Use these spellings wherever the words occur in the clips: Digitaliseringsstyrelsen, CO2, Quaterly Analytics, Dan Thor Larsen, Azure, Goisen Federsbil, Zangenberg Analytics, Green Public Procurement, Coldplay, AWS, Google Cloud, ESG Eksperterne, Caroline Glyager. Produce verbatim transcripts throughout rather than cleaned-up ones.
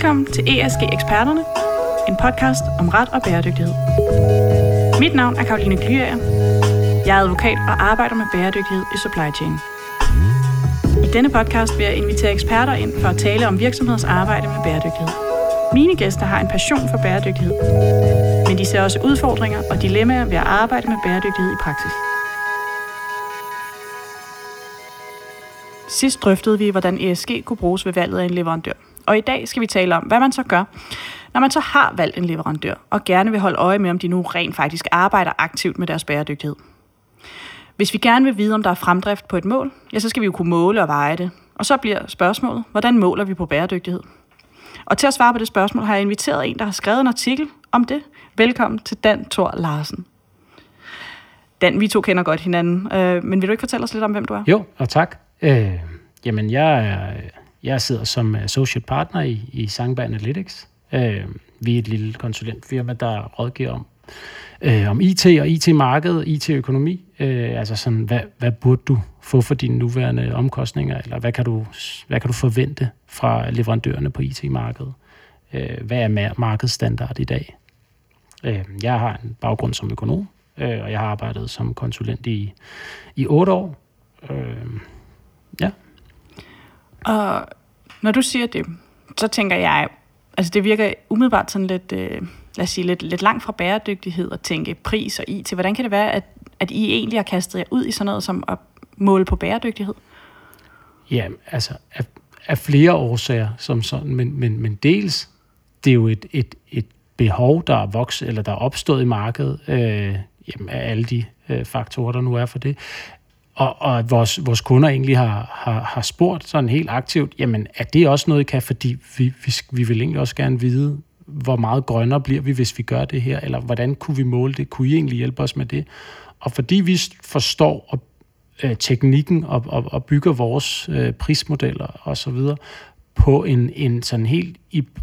Velkommen til E S G Eksperterne, en podcast om ret og bæredygtighed. Mit navn er Caroline Glyager. Jeg er advokat og arbejder med bæredygtighed i supply chain. I denne podcast vil jeg invitere eksperter ind for at tale om virksomheders arbejde med bæredygtighed. Mine gæster har en passion for bæredygtighed, men de ser også udfordringer og dilemmaer ved at arbejde med bæredygtighed i praksis. Sidst drøftede vi, hvordan E S G kunne bruges ved valget af en leverandør. Og i dag skal vi tale om, hvad man så gør, når man så har valgt en leverandør, og gerne vil holde øje med, om de nu rent faktisk arbejder aktivt med deres bæredygtighed. Hvis vi gerne vil vide, om der er fremdrift på et mål, ja, så skal vi jo kunne måle og veje det. Og så bliver spørgsmålet, hvordan måler vi på bæredygtighed? Og til at svare på det spørgsmål har jeg inviteret en, der har skrevet en artikel om det. Velkommen til Dan Thor Larsen. Dan, vi to kender godt hinanden, øh, men vil du ikke fortælle os lidt om, hvem du er? Jo, og tak. Øh, jamen, jeg er... Jeg sidder som associate partner i, i Zangenberg Analytics. Øh, vi er et lille konsulentfirma, der rådgiver om, øh, om I T og I T-markedet, I T-økonomi. Øh, altså sådan, hvad, hvad burde du få for dine nuværende omkostninger, eller hvad kan du, hvad kan du forvente fra leverandørerne på I T-markedet? Øh, hvad er markedsstandard i dag? Øh, jeg har en baggrund som økonom, øh, og jeg har arbejdet som konsulent i, i otte år. Øh, ja. Og når du siger det, så tænker jeg, altså det virker umiddelbart sådan lidt, øh, lad os sige, lidt, lidt langt fra bæredygtighed at tænke pris og I T. Hvordan kan det være, at, at I egentlig har kastet jer ud i sådan noget som at måle på bæredygtighed? Ja, altså af, af flere årsager som sådan, men, men, men dels, det er jo et, et, et behov, der er vokset, eller der er opstået i markedet, øh, jamen af alle de øh, faktorer, der nu er for det. Og, og at vores, vores kunder egentlig har, har, har spurgt sådan helt aktivt, jamen er det også noget, I kan? Fordi vi, vi, vi vil egentlig også gerne vide, hvor meget grønnere bliver vi, hvis vi gør det her, eller hvordan kunne vi måle det? Kunne I egentlig hjælpe os med det? Og fordi vi forstår og, øh, teknikken og, og, og bygger vores øh, prismodeller osv., på en, en sådan helt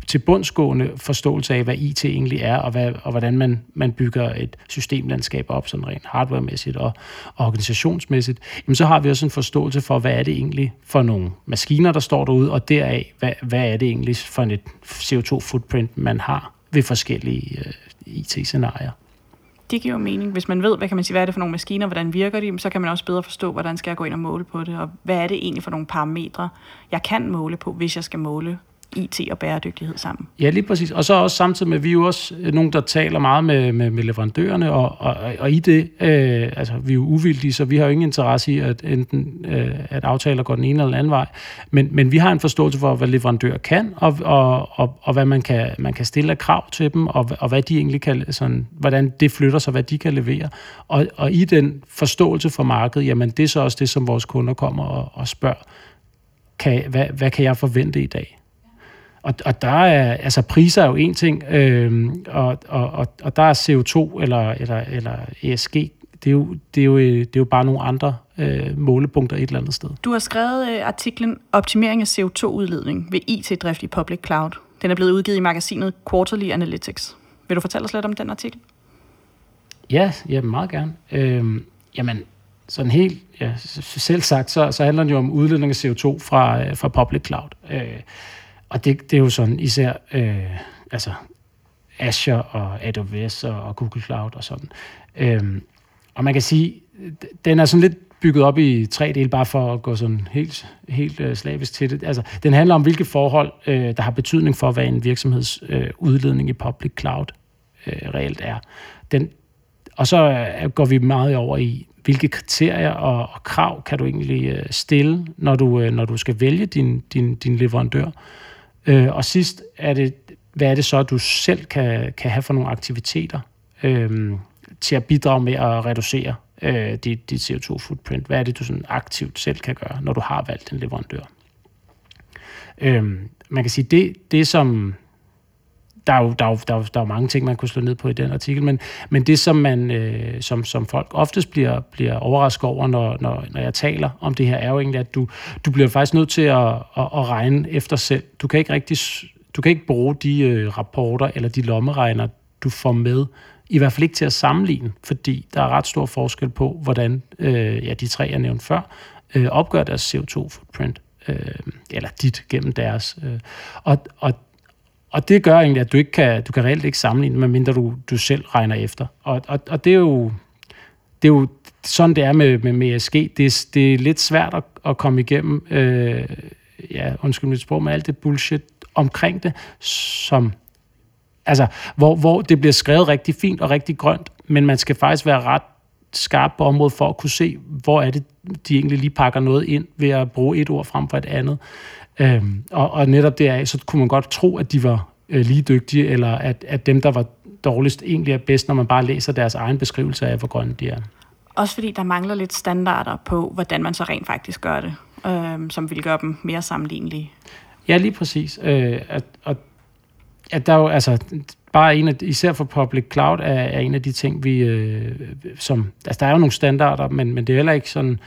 tilbundsgående forståelse af, hvad I T egentlig er, og, hvad, og hvordan man, man bygger et systemlandskab op, sådan rent hardwaremæssigt og, og organisationsmæssigt, jamen så har vi også en forståelse for, hvad er det egentlig for nogle maskiner, der står derude, og deraf, hvad, hvad er det egentlig for et C O to footprint, man har ved forskellige øh, I T-scenarier. Det giver jo mening. Hvis man ved, hvad kan man sige, hvad er det for nogle maskiner, hvordan virker de, så kan man også bedre forstå, hvordan skal jeg gå ind og måle på det, og hvad er det egentlig for nogle parametre, jeg kan måle på, hvis jeg skal måle I T og bæredygtighed sammen. Ja, lige præcis. Og så også samtidig med, vi er jo også nogen, der taler meget med, med, med leverandørerne, og, og, og i det, øh, altså vi er jo uvildige, så vi har jo ingen interesse i, at enten øh, at aftaler går den ene eller den anden vej, men, men vi har en forståelse for, hvad leverandører kan, og, og, og, og hvad man kan, man kan stille af krav til dem, og, og hvad de egentlig kan, sådan, hvordan det flytter sig, hvad de kan levere. Og, og i den forståelse for markedet, jamen det er så også det, som vores kunder kommer og, og spørger, kan, hvad, hvad kan jeg forvente i dag? Og der er, altså priser er jo en ting, øh, og, og, og der er C O to eller, eller, eller E S G, det er, jo, det, er jo, det er jo bare nogle andre øh, målepunkter et eller andet sted. Du har skrevet øh, artiklen Optimering af C O to udledning ved I T-drift i Public Cloud. Den er blevet udgivet i magasinet Quarterly Analytics. Vil du fortælle os lidt om den artikel? Ja, ja meget gerne. Øh, jamen, sådan helt ja, selv sagt, så, så handler den jo om udledning af C O to fra, fra Public Cloud. Øh, Og det, det er jo sådan især øh, altså Azure og A W S og, og Google Cloud og sådan. Øhm, og man kan sige, den er sådan lidt bygget op i tre dele, bare for at gå sådan helt, helt øh, slavisk til det. Altså, den handler om, hvilke forhold, øh, der har betydning for, hvad en virksomheds øh, udledning i public cloud øh, reelt er. Den, og så øh, går vi meget over i, hvilke kriterier og, og krav kan du egentlig øh, stille, når du, øh, når du skal vælge din, din, din leverandør. Og sidst er det, hvad er det så, du selv kan, kan have for nogle aktiviteter øh, til at bidrage med at reducere øh, dit, dit C O to footprint? Hvad er det, du sådan aktivt selv kan gøre, når du har valgt en leverandør? Øh, man kan sige, det, det som... Der er, jo, der, er jo, der, er jo, der er jo mange ting, man kunne slå ned på i den artikel, men, men det, som, man, øh, som, som folk oftest bliver, bliver overrasket over, når, når, når jeg taler om det her, er jo egentlig, at du, du bliver faktisk nødt til at, at, at regne efter selv. Du kan ikke rigtig, du kan ikke bruge de øh, rapporter eller de lommeregner, du får med, i hvert fald ikke til at sammenligne, fordi der er ret stor forskel på, hvordan øh, ja, de tre, jeg nævnte før, øh, opgør deres C O to footprint, øh, eller dit gennem deres. Øh, og, og Og det gør egentlig, at du, ikke kan, du kan reelt ikke sammenligne, medmindre du, du selv regner efter. Og, og, og det, er jo, det er jo sådan, det er med, med, med E S G. Det er, det er lidt svært at, at komme igennem, øh, ja, undskyld mit sprog, med alt det bullshit omkring det, som, altså, hvor, hvor det bliver skrevet rigtig fint og rigtig grønt, men man skal faktisk være ret skarp på området for at kunne se, hvor er det, de egentlig lige pakker noget ind ved at bruge et ord frem for et andet. Øhm, og, og netop deraf, så kunne man godt tro, at de var øh, lige dygtige, eller at, at dem, der var dårligst, egentlig er bedst, når man bare læser deres egen beskrivelse af, hvor grønne de er. Også fordi der mangler lidt standarder på, hvordan man så rent faktisk gør det, øh, som vil gøre dem mere sammenlignelige. Ja, lige præcis. Øh, at, at, at der jo, altså, bare en af, især for Public Cloud er, er en af de ting, vi, øh, som, altså der er jo nogle standarder, men, men det er heller ikke sådan,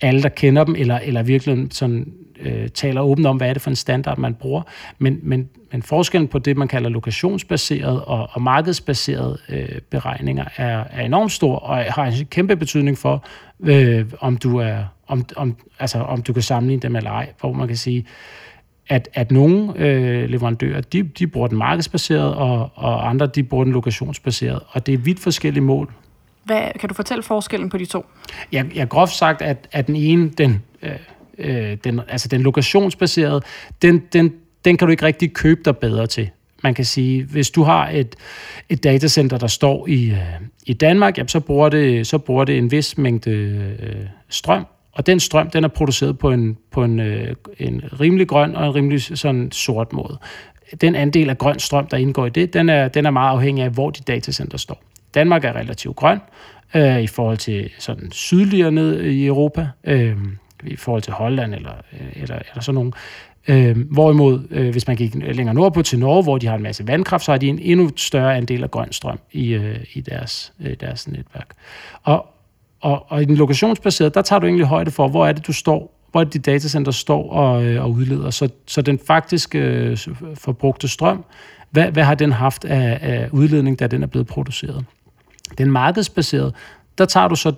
alle der kender dem, eller, eller virkelig sådan, øh, taler åbent om, hvad er det for en standard, man bruger. Men, men, men forskellen på det, man kalder lokationsbaseret og, og markedsbaseret øh, beregninger, er, er enormt stor, og har en kæmpe betydning for, øh, om, du er, om, om, altså, om du kan sammenligne dem eller ej, hvor man kan sige, at, at nogle øh, leverandører, de, de bruger den markedsbaseret, og, og andre, de bruger den lokationsbaseret. Og det er vidt forskellige mål. Hvad, kan du fortælle forskellen på de to? Jeg, jeg groft sagt, at, at den ene, den, øh, den, altså den lokationsbaserede, den, den, den kan du ikke rigtig købe dig bedre til. Man kan sige, hvis du har et, et datacenter, der står i, øh, i Danmark, jamen, så, bruger det, så bruger det en vis mængde øh, strøm. Og den strøm, den er produceret på en, på en, øh, en rimelig grøn og en rimelig sådan sort måde. Den andel af grøn strøm, der indgår i det, den er, den er meget afhængig af, hvor de datacenter står. Danmark er relativt grøn øh, i forhold til sådan sydligere ned i Europa, øh, i forhold til Holland eller, eller, eller sådan nogle. Øh, hvorimod, øh, hvis man gik længere nordpå til Norge, hvor de har en masse vandkraft, så har de en endnu større andel af grøn strøm i, øh, i deres, øh, deres netværk. Og, og, og i den lokationsbaserede, der tager du egentlig højde for, hvor er det, du står, hvor dit datacenter står og, øh, og udleder. Så, så den faktisk øh, forbrugte strøm, hvad, hvad har den haft af, af udledning, da den er blevet produceret? Den markedsbaserede, der tager du så,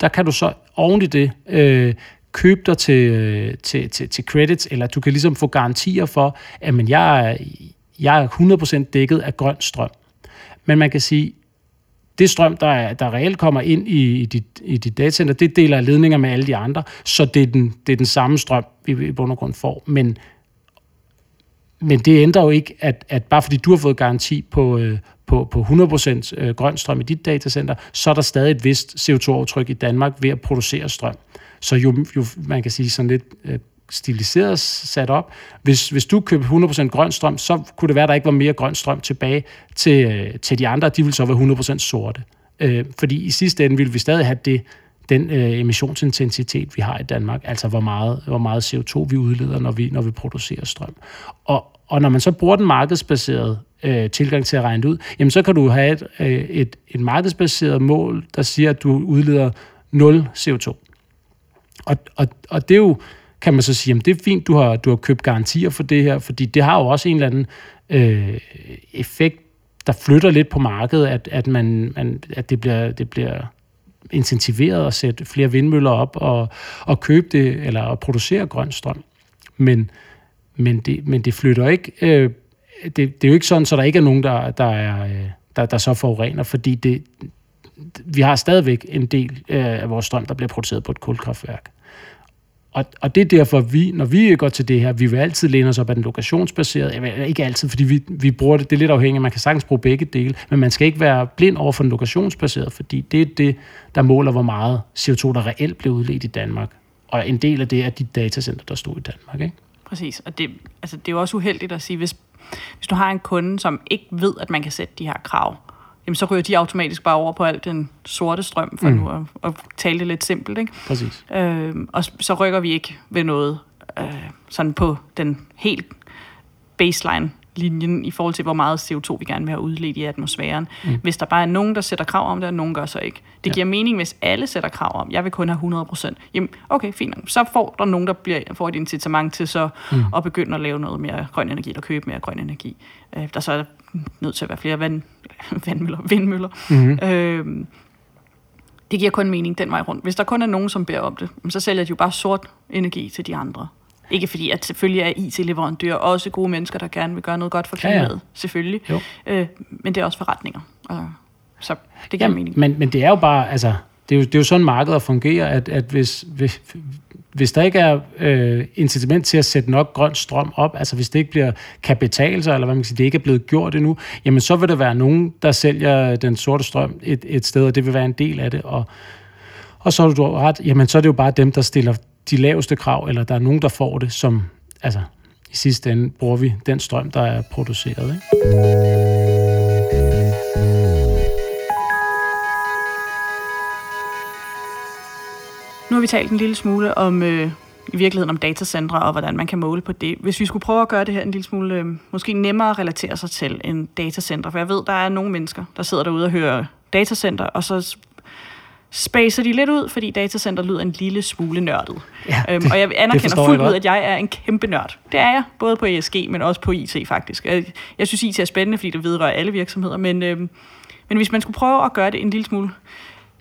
der kan du så oven i det øh, købe dig til, til, til, til credits, eller du kan ligesom få garantier for, at men jeg, er, jeg er hundrede procent dækket af grøn strøm. Men man kan sige, det strøm, der, er, der reelt kommer ind i, i, dit, i dit datacenter, det deler ledninger med alle de andre, så det er den, det er den samme strøm, vi i bund og grund får. Men, men det ændrer jo ikke, at, at bare fordi du har fået garanti på... Øh, På, på hundrede procent grøn strøm i dit datacenter, så er der stadig et vist C O to aftryk i Danmark ved at producere strøm. Så jo, jo man kan sige sådan lidt øh, stiliseret sat op. Hvis, hvis du købte hundrede procent grøn strøm, så kunne det være, at der ikke var mere grøn strøm tilbage til, øh, til de andre. De ville så være hundrede procent sorte. Øh, fordi i sidste ende ville vi stadig have det, den øh, emissionsintensitet, vi har i Danmark. Altså hvor meget, hvor meget C O to vi udleder, når vi, når vi producerer strøm. Og, og når man så bruger den markedsbaserede tilgang til at regne det ud, jamen så kan du have et, et, et markedsbaseret mål, der siger, at du udleder nul C O to. Og, og, og det er jo, kan man så sige, jamen det er fint, du har, du har købt garantier for det her, fordi det har jo også en eller anden øh, effekt, der flytter lidt på markedet, at, at, man, man, at det bliver... Det bliver intensiveret at sætte flere vindmøller op og, og købe det, eller at producere grøn strøm. Men, men, det, men det flytter ikke. Øh, det, det er jo ikke sådan, så der ikke er nogen, der, der, er, der, der så forurener, fordi det, vi har stadigvæk en del øh, af vores strøm, der bliver produceret på et kulkraftværk. Og, og det er derfor, vi, når vi går til det her, vi vil altid læne os op af den lokationsbaserede. Ikke altid, fordi vi, vi bruger det. Det er lidt afhængigt, man kan sagtens bruge begge dele, men man skal ikke være blind over for den lokationsbaserede, fordi det er det, der måler, hvor meget C O to, der reelt blev udledt i Danmark. Og en del af det er de datacenter, der stod i Danmark, ikke? Præcis, og det, altså, det er jo også uheldigt at sige, hvis, hvis du har en kunde, som ikke ved, at man kan sætte de her krav, jamen så ryger de automatisk bare over på alt den sorte strøm, for mm. nu at, at tale det lidt simpelt, ikke? Præcis. Øhm, og så rykker vi ikke ved noget øh, sådan på den helt baseline-linjen i forhold til, hvor meget C O to vi gerne vil have udledt i atmosfæren. Mm. Hvis der bare er nogen, der sætter krav om det, og nogen gør så ikke. Det ja. giver mening, hvis alle sætter krav om, jeg vil kun have hundrede procent. Jamen, okay, fint. Så får der nogen, der bliver, får et incitament til så mm. at begynde at lave noget mere grøn energi, eller købe mere grøn energi. Øh, der så er nødt til at være flere vand, vandmøller. Vindmøller. Mm-hmm. Øhm, det giver kun mening den vej rundt. Hvis der kun er nogen, som beder om det, så sælger de jo bare sort energi til de andre. Ikke fordi, at selvfølgelig er I T-leverandører også gode mennesker, der gerne vil gøre noget godt for klimaet, ja, ja. selvfølgelig. Øh, men det er også forretninger. Og så det giver ja, mening. Men, men det er jo bare, altså, det er jo, det er jo sådan markedet fungerer, at, at hvis, hvis, hvis der ikke er øh, incitament til at sætte nok grøn strøm op, altså hvis det ikke bliver kapitalser, eller hvad man kan sige, det ikke er blevet gjort endnu, jamen så vil der være nogen, der sælger den sorte strøm et, et sted, og det vil være en del af det. Og, og så har du ret, jamen så er det jo bare dem, der stiller de laveste krav, eller der er nogen, der får det, som altså i sidste ende bruger vi den strøm, der er produceret. Ikke? Nu har vi talt en lille smule om øh, i virkeligheden om datacentre og hvordan man kan måle på det. Hvis vi skulle prøve at gøre det her en lille smule øh, måske nemmere at relatere sig til en datacenter, for jeg ved, der er nogle mennesker, der sidder derude og hører datacenter, og så spacer de lidt ud, fordi datacenter lyder en lille smule nørdet. Ja, det, øhm, og jeg anerkender fuldt ud, at jeg er en kæmpe nørd. Det er jeg, både på E S G, men også på I T faktisk. Jeg, jeg synes, I T er spændende, fordi det vedrører alle virksomheder, men, øh, men hvis man skulle prøve at gøre det en lille smule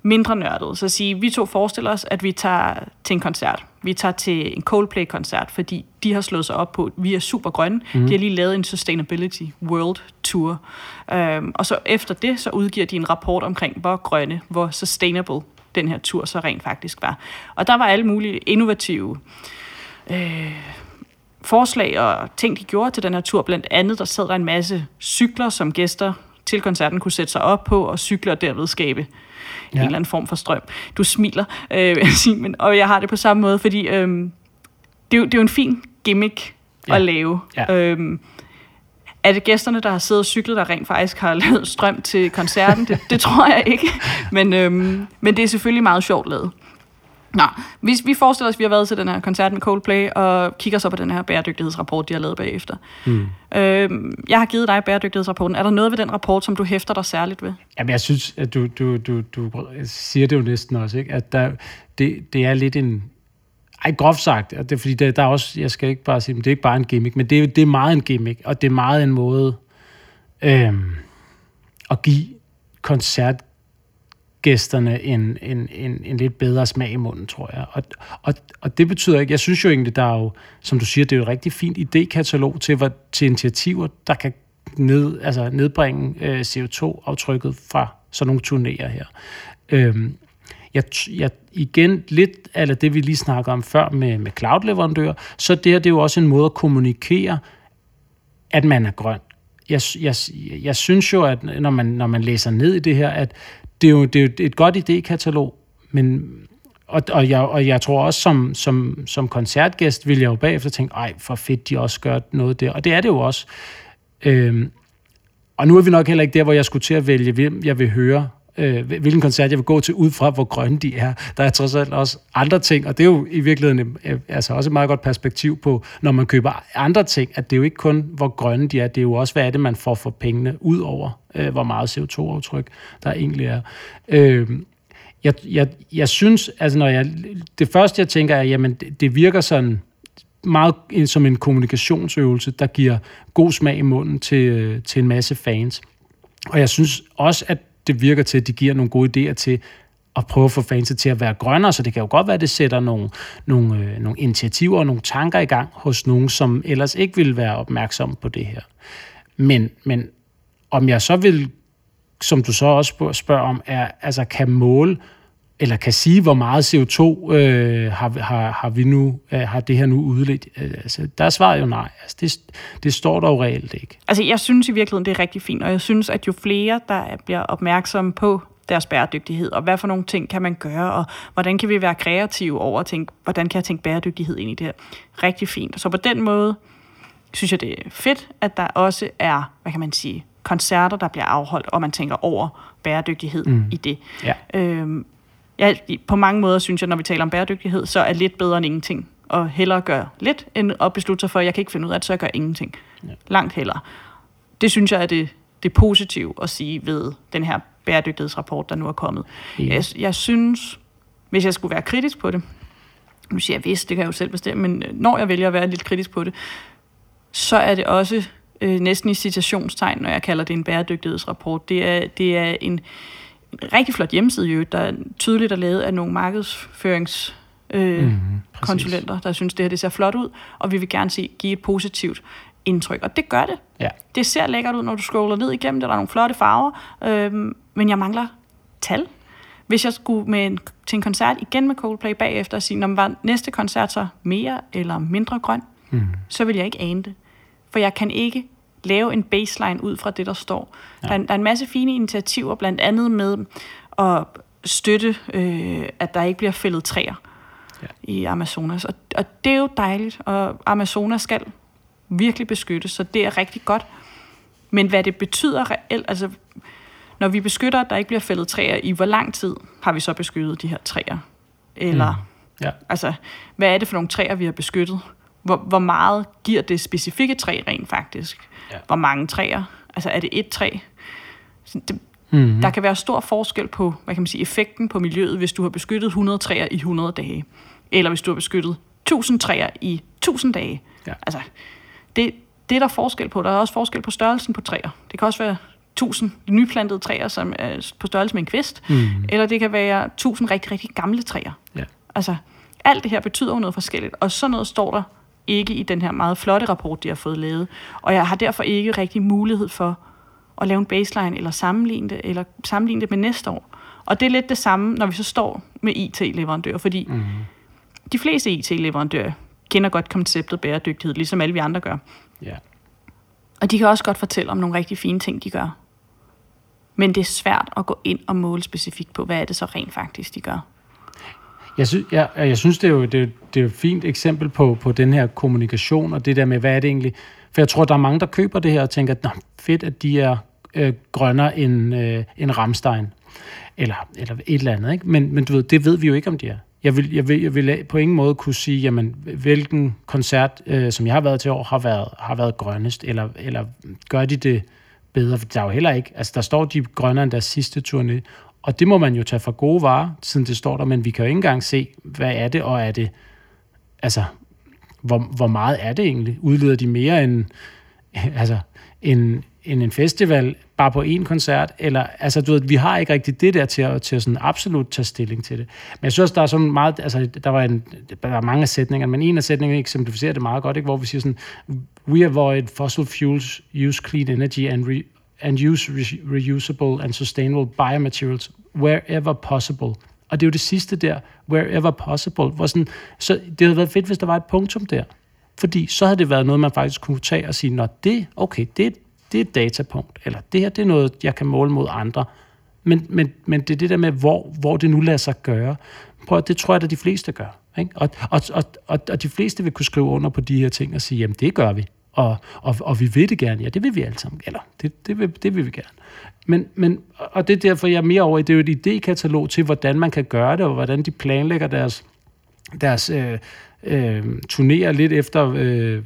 mindre nørdet. Så at sige, vi to forestiller os, at vi tager til en koncert. Vi tager til en Coldplay-koncert, fordi de har slået sig op på, at vi er super grønne. Mm. De har lige lavet en Sustainability World Tour. Um, og så efter det, så udgiver de en rapport omkring, hvor grønne, hvor sustainable den her tur så rent faktisk var. Og der var alle mulige innovative øh, forslag og ting, de gjorde til den her tur. Blandt andet, der sad der en masse cykler, som gæster til koncerten kunne sætte sig op på, og cykler og derved skabe ja. en eller anden form for strøm. Du smiler, øh, Simon, og jeg har det på samme måde, fordi øh, det, er jo, det er jo en fin gimmick ja. at lave. Ja. Øh, er det gæsterne, der har siddet og cyklet, der rent faktisk har lavet strøm til koncerten? Det, det tror jeg ikke, men, øh, men det er selvfølgelig meget sjovt lavet. Nå, hvis vi forestiller os, at vi har været til den her koncert med Coldplay, og kigger så på den her bæredygtighedsrapport, de har lavet bagefter. Mm. Øhm, jeg har givet dig bæredygtighedsrapporten. Er der noget ved den rapport, som du hæfter dig særligt ved? Jamen, jeg synes, at du, du, du, du siger det jo næsten også, ikke? At der, det, det er lidt en... Ej, groft sagt, og det er, fordi der, der er også... Jeg skal ikke bare sige, det er ikke bare en gimmick, men det er, det er meget en gimmick, og det er meget en måde øhm, at give koncert gæsterne en, en, en, en lidt bedre smag i munden, tror jeg. Og, og, og det betyder ikke... Jeg synes jo egentlig, der er jo, som du siger, det er jo et rigtig fint idékatalog til, hvor, til initiativer, der kan ned, altså nedbringe øh, C O to-aftrykket fra sådan nogle turnéer her. Øhm, jeg, jeg, igen, lidt af det, vi lige snakkede om før med, med cloud-leverandører, så det her, det er jo også en måde at kommunikere, at man er grøn. Jeg, jeg, jeg synes jo, at når man, når man læser ned i det her, at det er jo, det er jo et godt idékatalog, men og, og, jeg, og jeg tror også, som, som, som koncertgæst vil jeg jo bagefter tænke, ej, for fedt, de også gør noget der. Og det er det jo også. Øhm, og nu er vi nok heller ikke der, hvor jeg skulle til at vælge, hvem jeg vil høre, øh, hvilken koncert jeg vil gå til, ud fra hvor grønne de er. Der er trods alt også andre ting, og det er jo i virkeligheden altså også et meget godt perspektiv på, når man køber andre ting, at det er jo ikke kun, hvor grønne de er, det er jo også, hvad er det, man får for pengene ud over, hvor meget C O to-aftryk der egentlig er. Øh, jeg, jeg, jeg synes, altså når jeg, det første jeg tænker er, jamen det, det virker sådan meget som en kommunikationsøvelse, der giver god smag i munden til, til en masse fans. Og jeg synes også, at det virker til, at de giver nogle gode idéer til at prøve at få fanset til at være grønnere, så det kan jo godt være, at det sætter nogle, nogle, øh, nogle initiativer og nogle tanker i gang hos nogen, som ellers ikke ville være opmærksomme på det her. Men, men om jeg så vil, som du så også spørger om, er, altså kan måle, eller kan sige, hvor meget C O to øh, har, har, har, vi nu, øh, har det her nu udledt, øh, altså, der er svaret jo nej. Altså, det, det står der jo reelt ikke. Altså, jeg synes i virkeligheden, det er rigtig fint, og jeg synes, at jo flere, der bliver opmærksomme på deres bæredygtighed, og hvad for nogle ting kan man gøre, og hvordan kan vi være kreative over at tænke, hvordan kan jeg tænke bæredygtighed ind i det her? Rigtig fint. Så på den måde synes jeg, det er fedt, at der også er, hvad kan man sige, koncerter, der bliver afholdt, og man tænker over bæredygtighed mm. i det. Ja. Øhm, ja, på mange måder synes jeg, når vi taler om bæredygtighed, så er lidt bedre end ingenting. Og hellere gøre lidt, end at beslutte sig for, at jeg kan ikke finde ud af, at så jeg gør ingenting. Ja. Langt hellere. Det synes jeg er det, det positive at sige ved den her bæredygtighedsrapport, der nu er kommet. Ja. Jeg, jeg synes, hvis jeg skulle være kritisk på det, nu siger jeg vist, det kan jeg jo selv bestemme, men når jeg vælger at være lidt kritisk på det, så er det også øh, næsten i citationstegn, når jeg kalder det en bæredygtighedsrapport. Det er, det er en rigtig flot hjemmeside, jo, der er tydeligt er lavet af nogle markedsførings øh, mm, konsulenter, der synes, det her det ser flot ud, og vi vil gerne se, give et positivt indtryk. Og det gør det. Ja. Det ser lækkert ud, når du scroller ned igennem, der er nogle flotte farver, øh, men jeg mangler tal. Hvis jeg skulle med en, til en koncert igen med Coldplay bagefter og sige, var næste koncert så mere eller mindre grøn, mm. så vil jeg ikke ane det. For jeg kan ikke lave en baseline ud fra det, der står. Ja. Der, er en, der er en masse fine initiativer, blandt andet med at støtte, øh, at der ikke bliver fældet træer ja. i Amazonas. Og, og det er jo dejligt, og Amazonas skal virkelig beskyttes, så det er rigtig godt. Men hvad det betyder reelt, altså når vi beskytter, at der ikke bliver fældet træer, i hvor lang tid har vi så beskyttet de her træer? Eller, mm. ja. altså, hvad er det for nogle træer, vi har beskyttet? Hvor, hvor meget giver det specifikke træ rent faktisk? Ja. Hvor mange træer? Altså, er det et træ? Det, mm-hmm. Der kan være stor forskel på, hvad kan man sige, effekten på miljøet, hvis du har beskyttet hundrede træer i hundrede dage. Eller hvis du har beskyttet tusind træer i tusind dage. Ja. Altså, det, det er der forskel på. Der er også forskel på størrelsen på træer. Det kan også være tusind nyplantede træer, som er på størrelse med en kvist, mm. eller det kan være tusind rigtig, rigtig gamle træer. Ja. Altså, alt det her betyder jo noget forskelligt, og sådan noget står der ikke i den her meget flotte rapport, de har fået lavet. Og jeg har derfor ikke rigtig mulighed for at lave en baseline, eller sammenligne det, eller sammenligne det med næste år. Og det er lidt det samme, når vi så står med I T-leverandører, fordi mm. de fleste I T-leverandører kender godt konceptet bæredygtighed, ligesom alle vi andre gør. Ja. Og de kan også godt fortælle om nogle rigtig fine ting, de gør. Men det er svært at gå ind og måle specifikt på, hvad er det så rent faktisk, de gør. Jeg synes, jeg, jeg synes det er jo det er, det er et fint eksempel på, på den her kommunikation, og det der med, hvad er det egentlig? For jeg tror, der er mange, der køber det her og tænker, at fedt, at de er øh, grønnere end, øh, end Ramstein, eller, eller et eller andet. Ikke? Men, men du ved, det ved vi jo ikke, om de er. Jeg vil, jeg, vil, jeg vil på ingen måde kunne sige, jamen, hvilken koncert, øh, som jeg har været til år, har været, har været grønnest, eller, eller gør de det bedre, for der er jo heller ikke, altså der står de grønnere end deres sidste turné, og det må man jo tage for gode varer, siden det står der, men vi kan jo ikke engang se, hvad er det, og er det, altså, hvor, hvor meget er det egentlig? Udleder de mere end, altså, end, end en festival, bare på én koncert, eller, altså du ved, vi har ikke rigtig det der til at, til at sådan absolut tage stilling til det. Men jeg synes også, der er sådan meget, altså der var, en, der var mange af sætningerne, men en af sætningerne eksemplificerer det meget godt, ikke? Hvor vi siger sådan, we avoid fossil fuels, use clean energy and, re, and use re, reusable and sustainable biomaterials wherever possible. Og det er jo det sidste der, wherever possible, hvor sådan, så det havde været fedt, hvis der var et punktum der. Fordi så havde det været noget, man faktisk kunne tage og sige, nå det, okay, det er det er et datapunkt, eller det her, det er noget, jeg kan måle mod andre. Men, men, men det er det der med, hvor, hvor det nu lader sig gøre. Prøv, det tror jeg, at de fleste gør. Ikke? Og, og, og, og de fleste vil kunne skrive under på de her ting og sige, jamen det gør vi, og, og, og vi vil det gerne. Ja, det vil vi alle sammen. Eller, det, det, vil, det vil vi gerne. Men, men, og det er derfor, jeg er mere over i, det er jo et idékatalog til, hvordan man kan gøre det, og hvordan de planlægger deres, deres øh, øh, turnéer lidt efter øh,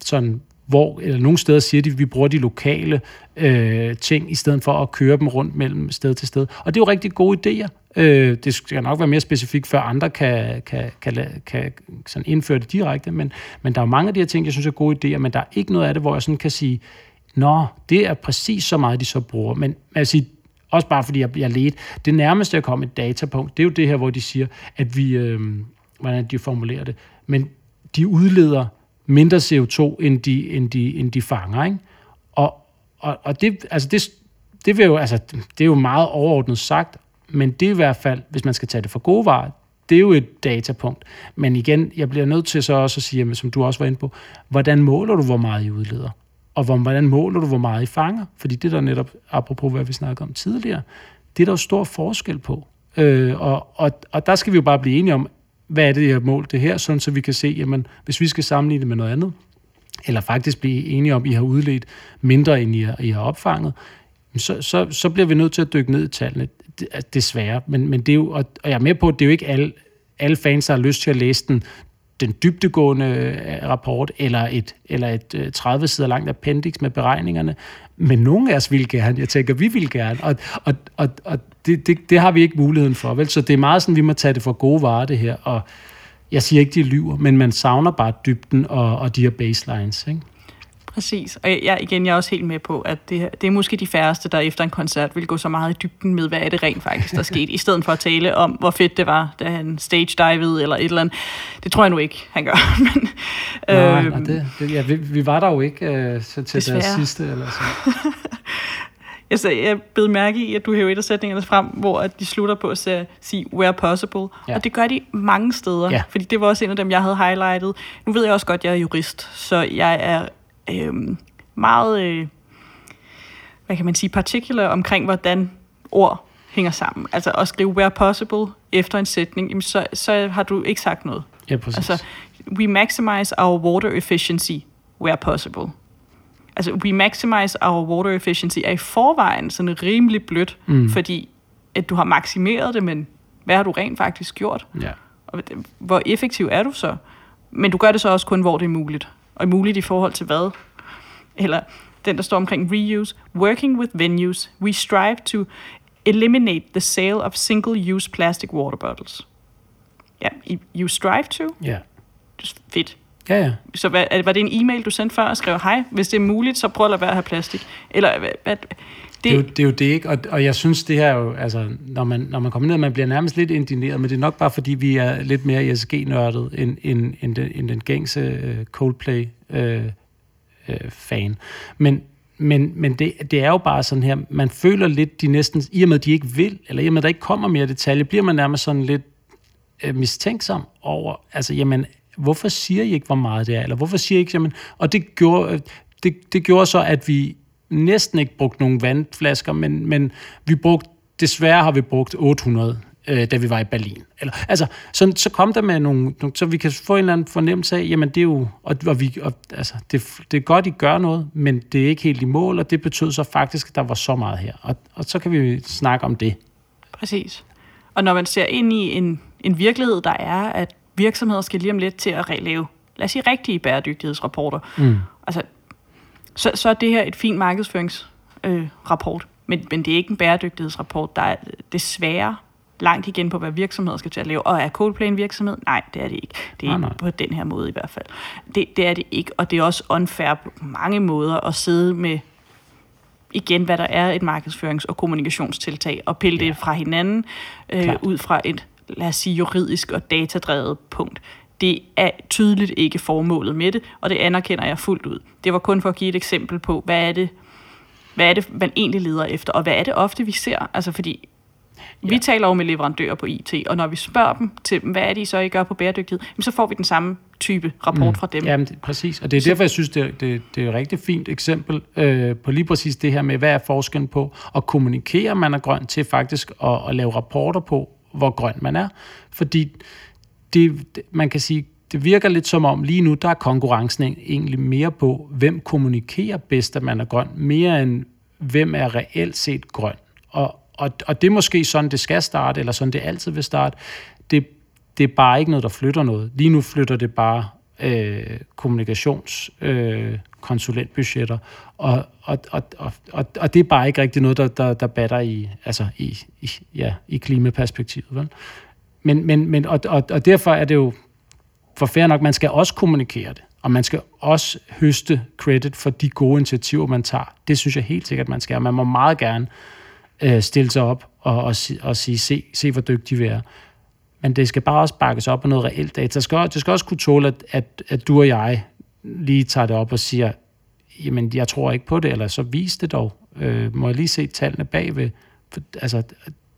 sådan... hvor, eller nogle steder siger de, at vi bruger de lokale øh, ting, i stedet for at køre dem rundt mellem sted til sted. Og det er jo rigtig gode idéer. Øh, det skal nok være mere specifikt, før andre kan, kan, kan, kan sådan indføre det direkte, men, men der er mange af de her ting, jeg synes er gode idéer, men der er ikke noget af det, hvor jeg sådan kan sige, nå, det er præcis så meget, de så bruger. Men altså, også bare fordi jeg, jeg ledte, det nærmeste at komme et datapunkt, det er jo det her, hvor de siger, at vi, øh, hvordan de formulerer det, men de udleder mindre C O to, end de, end de, end de fanger, ikke? Og, og, og det, altså det, det, vil jo, altså det er jo meget overordnet sagt, men det er i hvert fald, hvis man skal tage det for gode varer, det er jo et datapunkt. Men igen, jeg bliver nødt til så også at sige, som du også var inde på, hvordan måler du, hvor meget I udleder? Og hvordan måler du, hvor meget I fanger? Fordi det der netop, apropos hvad vi snakkede om tidligere, det er der jo stor forskel på. Øh, og, og, og der skal vi jo bare blive enige om, hvad er det, jeg har målt det her, sådan så vi kan se, jamen, hvis vi skal sammenligne det med noget andet, eller faktisk blive enige om, at I har udledt mindre, end I har, I har opfanget, så, så, så bliver vi nødt til at dykke ned i tallene, desværre. Men, men det er jo, og jeg er med på, at det er jo ikke alle, alle fans, der har lyst til at læse den, den dybdegående rapport, eller et, eller et tredive sider langt appendix med beregningerne, men nogle af os vil gerne, jeg tænker, vi vil gerne, og, og, og, og det, det, det har vi ikke muligheden for, vel? Så det er meget sådan, vi må tage det for gode varer, det her, og jeg siger ikke, de lyver, men man savner bare dybden og, og de her baselines, ikke? præcis. Og jeg, igen, jeg er også helt med på, at det, det er måske de færreste, der efter en koncert vil gå så meget i dybden med, hvad er det rent faktisk, der skete, i stedet for at tale om, hvor fedt det var, da han stage-divede eller et eller andet. Det tror jeg nu ikke, han gør. Men, nej, øhm, nej det, det, ja, vi, vi var der jo ikke øh, til desværre. Deres sidste. Eller sådan. Jeg, så, jeg bed mærke i, at du hæver et af sætningerne frem, hvor de slutter på at sige, where possible. Ja. Og det gør de mange steder, ja. Fordi det var også en af dem, jeg havde highlightet. Nu ved jeg også godt, at jeg er jurist, så jeg er øh, meget, øh, hvad kan man sige, particular omkring, hvordan ord hænger sammen. Altså at skrive where possible efter en sætning, så, så har du ikke sagt noget. Ja, præcis. Altså, we maximize our water efficiency where possible. Altså, we maximize our water efficiency er i forvejen sådan rimelig blødt, mm. fordi at du har maksimeret det, men hvad har du rent faktisk gjort? Yeah. Og hvor effektiv er du så? Men du gør det så også kun, hvor det er muligt. Og muligt i forhold til hvad? Eller den, der står omkring reuse. Working with venues, we strive to eliminate the sale of single-use plastic water bottles. Ja, yeah. You strive to? Ja. Yeah. Fedt. Ja, ja. Så hvad, var det en e-mail, du sendte før og skrev, hej, hvis det er muligt, så prøv at lade være at have plastik? Eller hvad? hvad det... Det, er jo, det er jo det, ikke? Og, og jeg synes, det her jo, altså, når man, når man kommer ned, man bliver nærmest lidt indigneret, men det er nok bare, fordi vi er lidt mere E S G-nørdet, end, end, end, den, end den gængse uh, Coldplay-fan. Uh, uh, men men, men det, det er jo bare sådan her, man føler lidt, de næsten, i og med, at de ikke vil, eller i og med, at der ikke kommer mere detalje, bliver man nærmest sådan lidt uh, mistænksom over, altså, jamen, hvorfor siger I ikke, hvor meget det er? Eller hvorfor siger I ikke, jamen, og det gjorde, det, det gjorde så, at vi næsten ikke brugte nogen vandflasker, men, men vi brugte, desværre har vi brugt otte hundrede, øh, da vi var i Berlin. Eller, altså, så, så kom der med nogle, så vi kan få en eller anden fornemmelse af, jamen det er jo, og, og vi, og, altså, det, det er godt, I gør noget, men det er ikke helt i mål, og det betød så faktisk, at der var så meget her. Og, og så kan vi snakke om det. Præcis. Og når man ser ind i en, en virkelighed, der er, at virksomheder skal lige om lidt til at relave, lad os sige, rigtige bæredygtighedsrapporter. Mm. Altså, så, så er det her et fint markedsføringsrapport, øh, men, men det er ikke en bæredygtighedsrapport, der er desværre langt igen på, hvad virksomheder skal til at lave. Og er Coldplay en virksomhed? Nej, det er det ikke. Det er nej, nej. Ikke på den her måde i hvert fald. Det, det er det ikke, og det er også unfair på mange måder at sidde med, igen, hvad der er et markedsførings- og kommunikationstiltag, og pille ja. Det fra hinanden øh, ud fra et, lad os sige, juridisk og datadrevet punkt. Det er tydeligt ikke formålet med det, og det anerkender jeg fuldt ud. Det var kun for at give et eksempel på, hvad er det, hvad er det man egentlig leder efter, og hvad er det ofte, vi ser? Altså, fordi ja. Vi taler jo med leverandører på I T, og når vi spørger dem til, hvad er det, I så I gør på bæredygtighed, så får vi den samme type rapport mm. fra dem. Jamen, det, præcis, og det er derfor, jeg synes, det er, det, det er et rigtig fint eksempel øh, på lige præcis det her med, hvad er forskellen på at kommunikere, man er grøn, til faktisk at, at lave rapporter på, hvor grøn man er, fordi det, man kan sige, det virker lidt som om lige nu, der er konkurrencen egentlig mere på, hvem kommunikerer bedst, at man er grøn, mere end hvem er reelt set grøn. Og, og, og det er måske sådan, det skal starte, eller sådan det altid vil starte. Det, det er bare ikke noget, der flytter noget. Lige nu flytter det bare øh, kommunikationskonsulentbudgetter, øh, og, og, og, og, og det er bare ikke rigtig noget, der, der, der batter i, altså i, i, ja, i klimaperspektivet. Vel? Men, men, men, og, og, og derfor er det jo for fair nok, man skal også kommunikere det, og man skal også høste credit for de gode initiativer, man tager. Det synes jeg helt sikkert, man skal, og man må meget gerne øh, stille sig op og, og, og sige, se, se hvor dygtige vi er. Men det skal bare også bakkes op af noget reelt data. Det skal, det skal også kunne tåle, at, at, at du og jeg lige tager det op og siger, jamen, jeg tror ikke på det, eller så vis det dog. Øh, må jeg lige se tallene bagved? For, altså,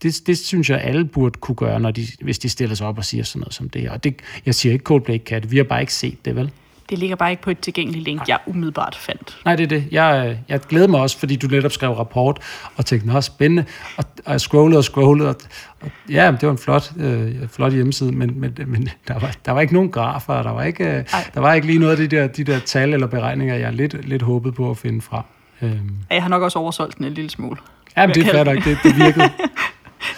det, det synes jeg, alle burde kunne gøre, når de, hvis de stiller sig op og siger sådan noget som det her. Og det, jeg siger ikke, Coldplay ikke kan det. Vi har bare ikke set det, vel? Det ligger bare ikke på et tilgængeligt link, nej. Jeg umiddelbart fandt. Nej, det er det. Jeg, jeg glæder mig også, fordi du netop skrev rapport, og tænkte, nå, spændende, og, og jeg scrollede og scrollede, og, og ja, det var en flot, øh, flot hjemmeside, men, men, men der, var, der var ikke nogen grafer, og der var ikke, øh, der var ikke lige noget af de der, de der tal eller beregninger, jeg lidt, lidt håbede på at finde frem. Øhm. Jeg har nok også oversolgt den en lille smule. Ja, men det er fair nok, det, det virkede.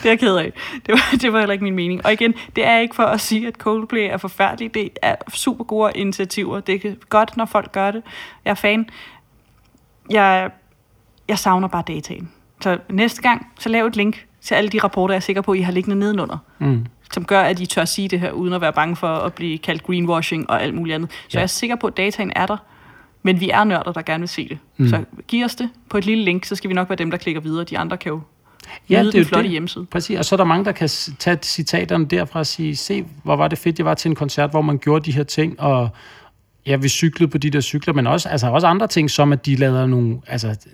Det er jeg ked af. Det var, det var heller ikke min mening. Og igen, det er ikke for at sige, at Coldplay er forfærdeligt. Det er super gode initiativer. Det er godt, når folk gør det. Jeg er fan. Jeg, jeg savner bare dataen. Så næste gang, så lav et link til alle de rapporter, jeg er sikker på, I har liggende nedenunder. Mm. Som gør, at I tør sige det her, uden at være bange for at blive kaldt greenwashing og alt muligt andet. Så ja. Jeg er sikker på, at dataen er der. Men vi er nørder, der gerne vil se det. Mm. Så giv os det på et lille link, så skal vi nok være dem, der klikker videre. De andre kan jo ja, nyde den flotte hjemmeside. Præcis, og så er der mange, der kan tage citaterne derfra og sige, se, hvor var det fedt, jeg var til en koncert, hvor man gjorde de her ting, og ja, vi cyklede på de der cykler, men også, altså, også andre ting, som at de lader, nogle, altså,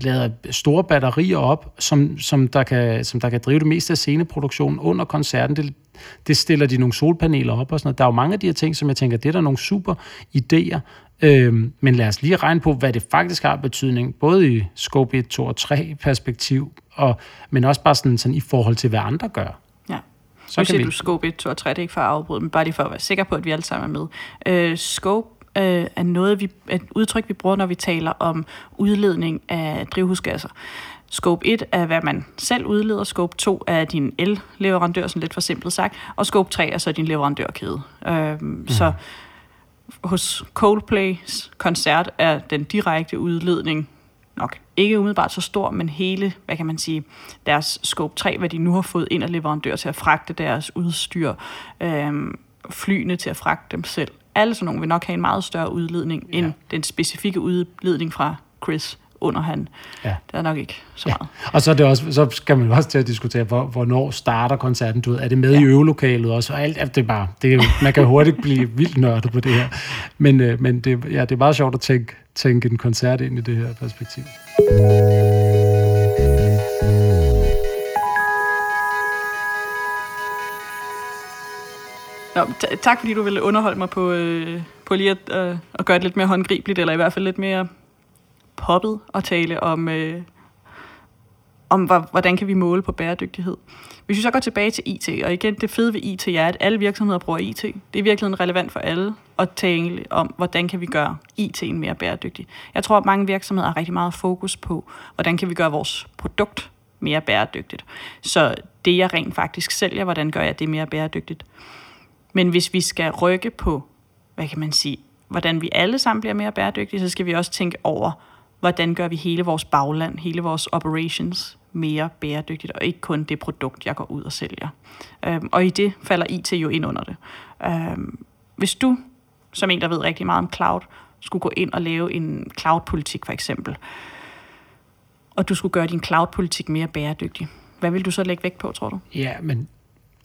lader store batterier op, som, som, der kan, som der kan drive det meste af sceneproduktionen under koncerten. Det, det stiller de nogle solpaneler op og sådan noget. Der er jo mange af de her ting, som jeg tænker, det er der nogle super idéer, øhm, men lad os lige regne på, hvad det faktisk har betydning, både i scope et, to og tre perspektiv, og, men også bare sådan, sådan i forhold til, hvad andre gør. Så nu siger vi... du scope et, to og tre, det er ikke for at afbryde, men bare lige for at være sikker på, at vi alle sammen er med. Uh, scope uh, er noget, vi, et udtryk, vi bruger, når vi taler om udledning af drivhusgasser. Scope et er, hvad man selv udleder. Scope to er din el-leverandør, sådan lidt forsimplet sagt. Og scope tre er så din leverandørkæde. Uh, mm. Så hos Coldplays koncert er den direkte udledning nok ikke umiddelbart så stor, men hele, hvad kan man sige, deres scope tre, hvad de nu har fået ind af leverandører til at fragte deres udstyr, øh, flyene til at fragte dem selv. Alle sådan nogle vil nok have en meget større udledning, ja, end den specifikke udledning fra Chris under han. Ja. Det er nok ikke så meget. Ja. Og så, er det også, så skal man jo også til at diskutere, hvor, hvornår starter koncerten, du ved, er det med ja. i øvelokalet også, og alt, alt det er bare, det, man kan hurtigt blive vildt nørdet på det her. Men, øh, men det, ja, det er meget sjovt at tænke, tænke en koncert ind i det her perspektiv. Nå, t- tak fordi du ville underholde mig på, øh, på lige at, øh, at gøre det lidt mere håndgribeligt, eller i hvert fald lidt mere poppet at tale om, øh, om hvordan kan vi måle på bæredygtighed. Hvis vi så går tilbage til I T, og igen det fede ved I T er, at alle virksomheder bruger I T. Det er virkelig relevant for alle at tale om, hvordan kan vi gøre I T'en mere bæredygtig. Jeg tror, at mange virksomheder har rigtig meget fokus på, hvordan kan vi gøre vores produkt mere bæredygtigt. Så det, jeg rent faktisk sælger, hvordan gør jeg det mere bæredygtigt. Men hvis vi skal rykke på, hvad kan man sige, hvordan vi alle sammen bliver mere bæredygtige, så skal vi også tænke over, hvordan gør vi hele vores bagland, hele vores operations mere bæredygtigt, og ikke kun det produkt, jeg går ud og sælger. Øhm, og i det falder I T jo ind under det. Øhm, hvis du, som en, der ved rigtig meget om cloud, skulle gå ind og lave en cloud-politik for eksempel, og du skulle gøre din cloud-politik mere bæredygtig, hvad vil du så lægge vægt på, tror du? Ja, men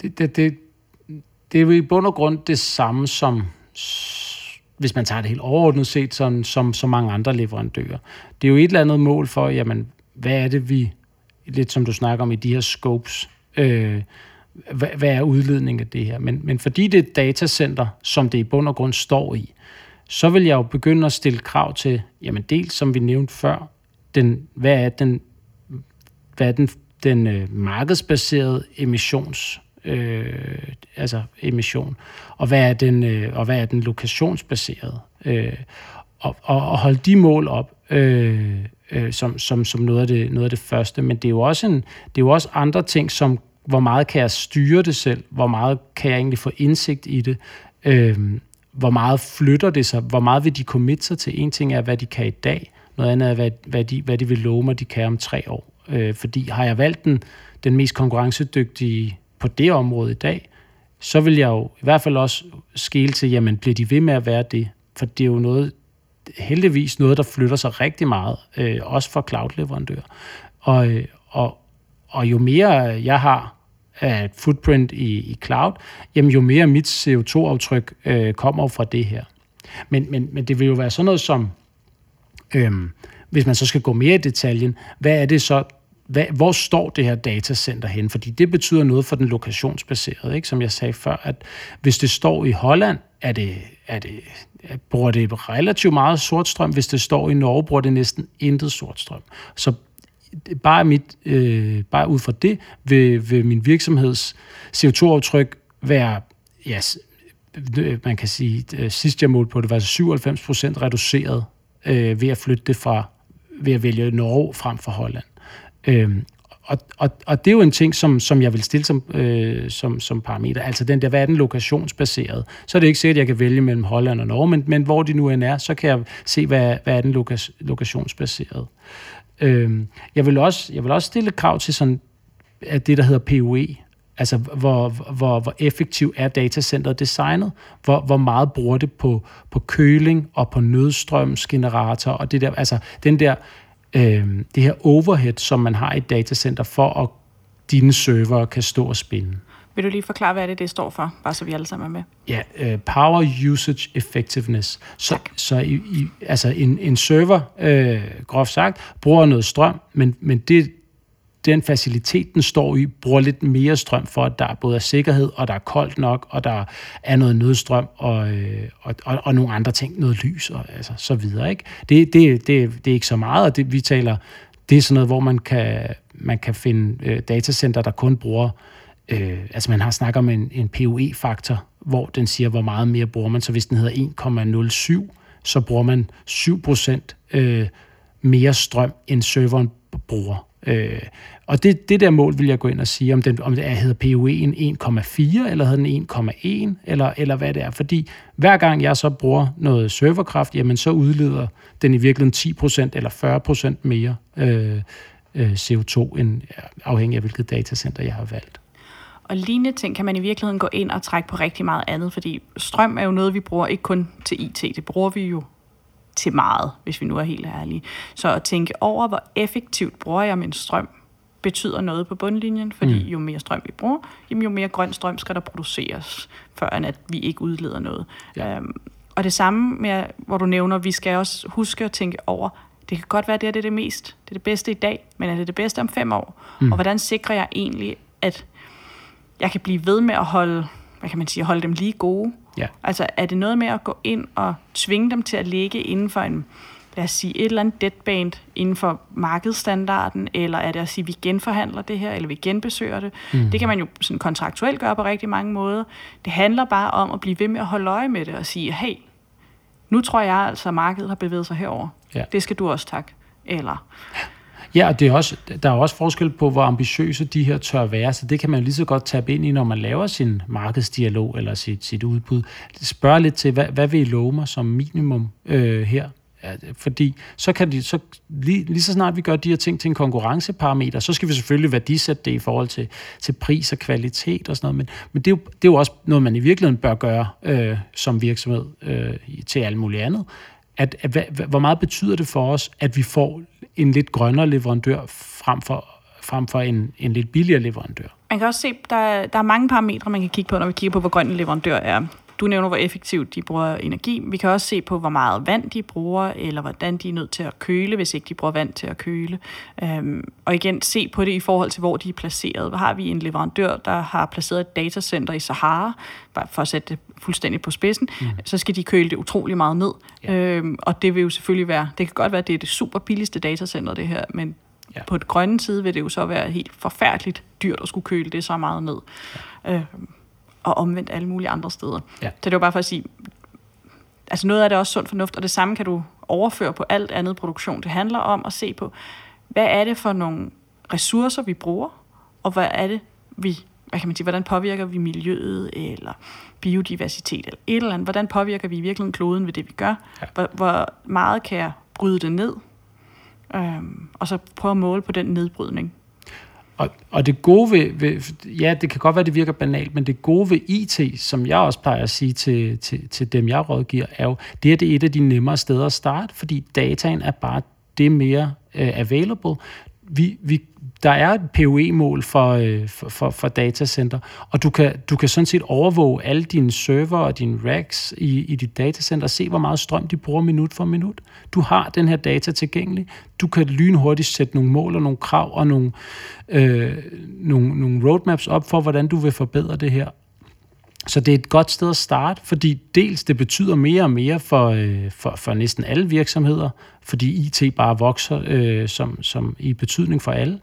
det, det, det, det er jo i bund og grund det samme som... hvis man tager det helt overordnet set, sådan, som så mange andre leverandører. Det er jo et eller andet mål for, jamen, hvad er det vi, lidt som du snakker om i de her scopes, øh, hvad, hvad er udledningen af det her? Men, men fordi det er et datacenter, som det i bund og grund står i, så vil jeg jo begynde at stille krav til, jamen dels, som vi nævnte før, den, hvad er den, hvad er den, den øh, markedsbaserede emissions Øh, altså emission, og hvad er den, øh, og hvad er den lokationsbaserede, øh, og, og, og holde de mål op øh, øh, som, som, som noget af det, noget af det første, men det er jo også en, det er jo også andre ting, som hvor meget kan jeg styre det selv, hvor meget kan jeg egentlig få indsigt i det, øh, hvor meget flytter det sig, hvor meget vil de committe sig til. En ting er, hvad de kan i dag, noget andet er, hvad, hvad, de, hvad de vil love mig, de kan om tre år, øh, fordi har jeg valgt den, den mest konkurrencedygtige på det område i dag, så vil jeg jo i hvert fald også skele til, jamen bliver de ved med at være det? For det er jo noget, heldigvis noget, der flytter sig rigtig meget, øh, også for cloud-leverandører. Og, og, og jo mere jeg har af footprint i, i cloud, jamen jo mere mit C O to-aftryk øh, kommer fra det her. Men, men, men det vil jo være sådan noget som, øh, hvis man så skal gå mere i detaljen, hvad er det så, hvor står det her datacenter hen? Fordi det betyder noget for den lokationsbaserede, ikke? Som jeg sagde før, at hvis det står i Holland, er det, er det, bruger det relativt meget sortstrøm. Hvis det står i Norge, bruger det næsten intet sortstrøm. Så bare, mit, øh, bare ud fra det vil, vil min virksomheds C O to-aftryk være, ja, man kan sige, sidst jeg målte på det, var syvoghalvfems procent reduceret øh, ved at flytte det fra, ved at vælge Norge frem for Holland. Øhm, og, og, og det er jo en ting, som, som jeg vil stille som, øh, som, som parameter. Altså den der, hvad er den lokationsbaseret? Så er det ikke sikkert, at jeg kan vælge mellem Holland og Norge, men, men hvor de nu end er, så kan jeg se, hvad, hvad er den loka- lokationsbaseret. Øhm, jeg, vil også, jeg vil også stille krav til sådan, at det, der hedder P O E, Altså, hvor, hvor, hvor effektiv er datacenteret designet? Hvor, hvor meget bruger det på, på køling og på nødstrømsgenerator? Og det der, altså, den der, øh, det her overhead, som man har i et datacenter, for at dine servere kan stå og spille. Vil du lige forklare, hvad det, det står for, bare så vi alle sammen er med? Ja, uh, Power Usage Effectiveness. Så, så i, i, altså en, en server, øh, groft sagt, bruger noget strøm, men, men det, den facilitet, den står i, bruger lidt mere strøm, for at der både er sikkerhed, og der er koldt nok, og der er noget nødstrøm, og, øh, og, og, og nogle andre ting, noget lys, og altså, så videre. Ikke? Det, det, det, det er ikke så meget, og det, vi taler, det er sådan noget, hvor man kan, man kan finde øh, datacenter, der kun bruger Øh, altså man har snakket om en, en P O E-faktor, hvor den siger, hvor meget mere bruger man. Så hvis den hedder en komma nul syv, så bruger man syv procent øh, mere strøm, end serveren bruger. Øh, og det, det der mål vil jeg gå ind og sige, om, den, om det er, hedder P O E'en en komma fire, eller hedder den en komma en, eller, eller hvad det er. Fordi hver gang jeg så bruger noget serverkraft, jamen så udleder den i virkeligheden ti procent eller fyrre procent mere øh, øh, C O to, end, afhængig af hvilket datacenter jeg har valgt. Og lignende ting kan man i virkeligheden gå ind og trække på rigtig meget andet, fordi strøm er jo noget, vi bruger ikke kun til I T. Det bruger vi jo til meget, hvis vi nu er helt ærlige. Så at tænke over, hvor effektivt bruger jeg min strøm, betyder noget på bundlinjen, fordi mm. jo mere strøm vi bruger, jo mere grøn strøm skal der produceres, før at vi ikke udleder noget. Ja. Øhm, og det samme med, hvor du nævner, vi skal også huske at tænke over, det kan godt være, at det, her, det er det mest, det er det bedste i dag, men er det det bedste om fem år? Mm. Og hvordan sikrer jeg egentlig, at jeg kan blive ved med at holde, hvad kan man sige, holde dem lige gode. Ja. Altså er det noget med at gå ind og tvinge dem til at ligge inden for en, lad os sige, et eller andet deadband inden for markedsstandarden, eller er det at sige, vi genforhandler det her, eller vi genbesøger det. Mm. Det kan man jo sådan kontraktuelt gøre på rigtig mange måder. Det handler bare om at blive ved med at holde øje med det og sige, hey, nu tror jeg altså, at markedet har bevæget sig herover. Ja. Det skal du også tak. Eller... Ja, og det er også, der er også forskel på, hvor ambitiøse de her tør være, så det kan man jo lige så godt tabe ind i, når man laver sin markedsdialog eller sit, sit udbud. Spørg lidt til, hvad, hvad vil I love mig som minimum øh, her? Ja, fordi så kan de, så lige, lige så snart vi gør de her ting til en konkurrenceparameter, så skal vi selvfølgelig værdisætte det i forhold til, til pris og kvalitet og sådan noget, men, men det, er jo, det er jo også noget, man i virkeligheden bør gøre øh, som virksomhed øh, til alt muligt andet. At, at, at, hvor meget betyder det for os, at vi får en lidt grønnere leverandør frem for, frem for en, en lidt billigere leverandør? Man kan også se, der, der er mange parametre, man kan kigge på, når vi kigger på, hvor grøn en leverandør er. Du nævner, hvor effektivt de bruger energi. Vi kan også se på, hvor meget vand de bruger, eller hvordan de er nødt til at køle, hvis ikke de bruger vand til at køle. Øhm, og igen, se på det i forhold til, hvor de er placeret. Har vi en leverandør, der har placeret et datacenter i Sahara, bare for at sætte det fuldstændig på spidsen, mm. så skal de køle det utrolig meget ned. Ja. Øhm, og det vil jo selvfølgelig være, det kan godt være, at det er det super billigste datacenter, det her, men ja. På den grønne side vil det jo så være helt forfærdeligt dyrt at skulle køle det så meget ned. Ja. Øhm, og omvendt alle mulige andre steder. Ja. Så det var bare for at sige, altså noget af det er også sund fornuft, og det samme kan du overføre på alt andet produktion. Det handler om at se på, hvad er det for nogle ressourcer, vi bruger, og hvad er det, vi, hvad kan man sige, hvordan påvirker vi miljøet, eller biodiversitet, eller et eller andet. Hvordan påvirker vi i virkeligheden kloden ved det, vi gør? Ja. Hvor, hvor meget kan jeg bryde det ned? Øhm, og så prøve at måle på den nedbrydning. Og, og det gode ved, ved, ja, det kan godt være, det virker banalt, men det gode ved I T, som jeg også plejer at sige til, til, til dem, jeg rådgiver, er jo, det er det et af de nemmere steder at starte, fordi dataen er bare det mere øh, available. Vi, vi, der er et P O E-mål for, øh, for, for, for datacenter, og du kan, du kan sådan set overvåge alle dine server og dine racks i, i dit datacenter og se, hvor meget strøm de bruger minut for minut. Du har den her data tilgængelig. Du kan lynhurtigt sætte nogle mål og nogle krav og nogle, øh, nogle, nogle roadmaps op for, hvordan du vil forbedre det her. Så det er et godt sted at starte, fordi dels det betyder mere og mere for, øh, for, for næsten alle virksomheder, fordi I T bare vokser øh, som, som i betydning for alle.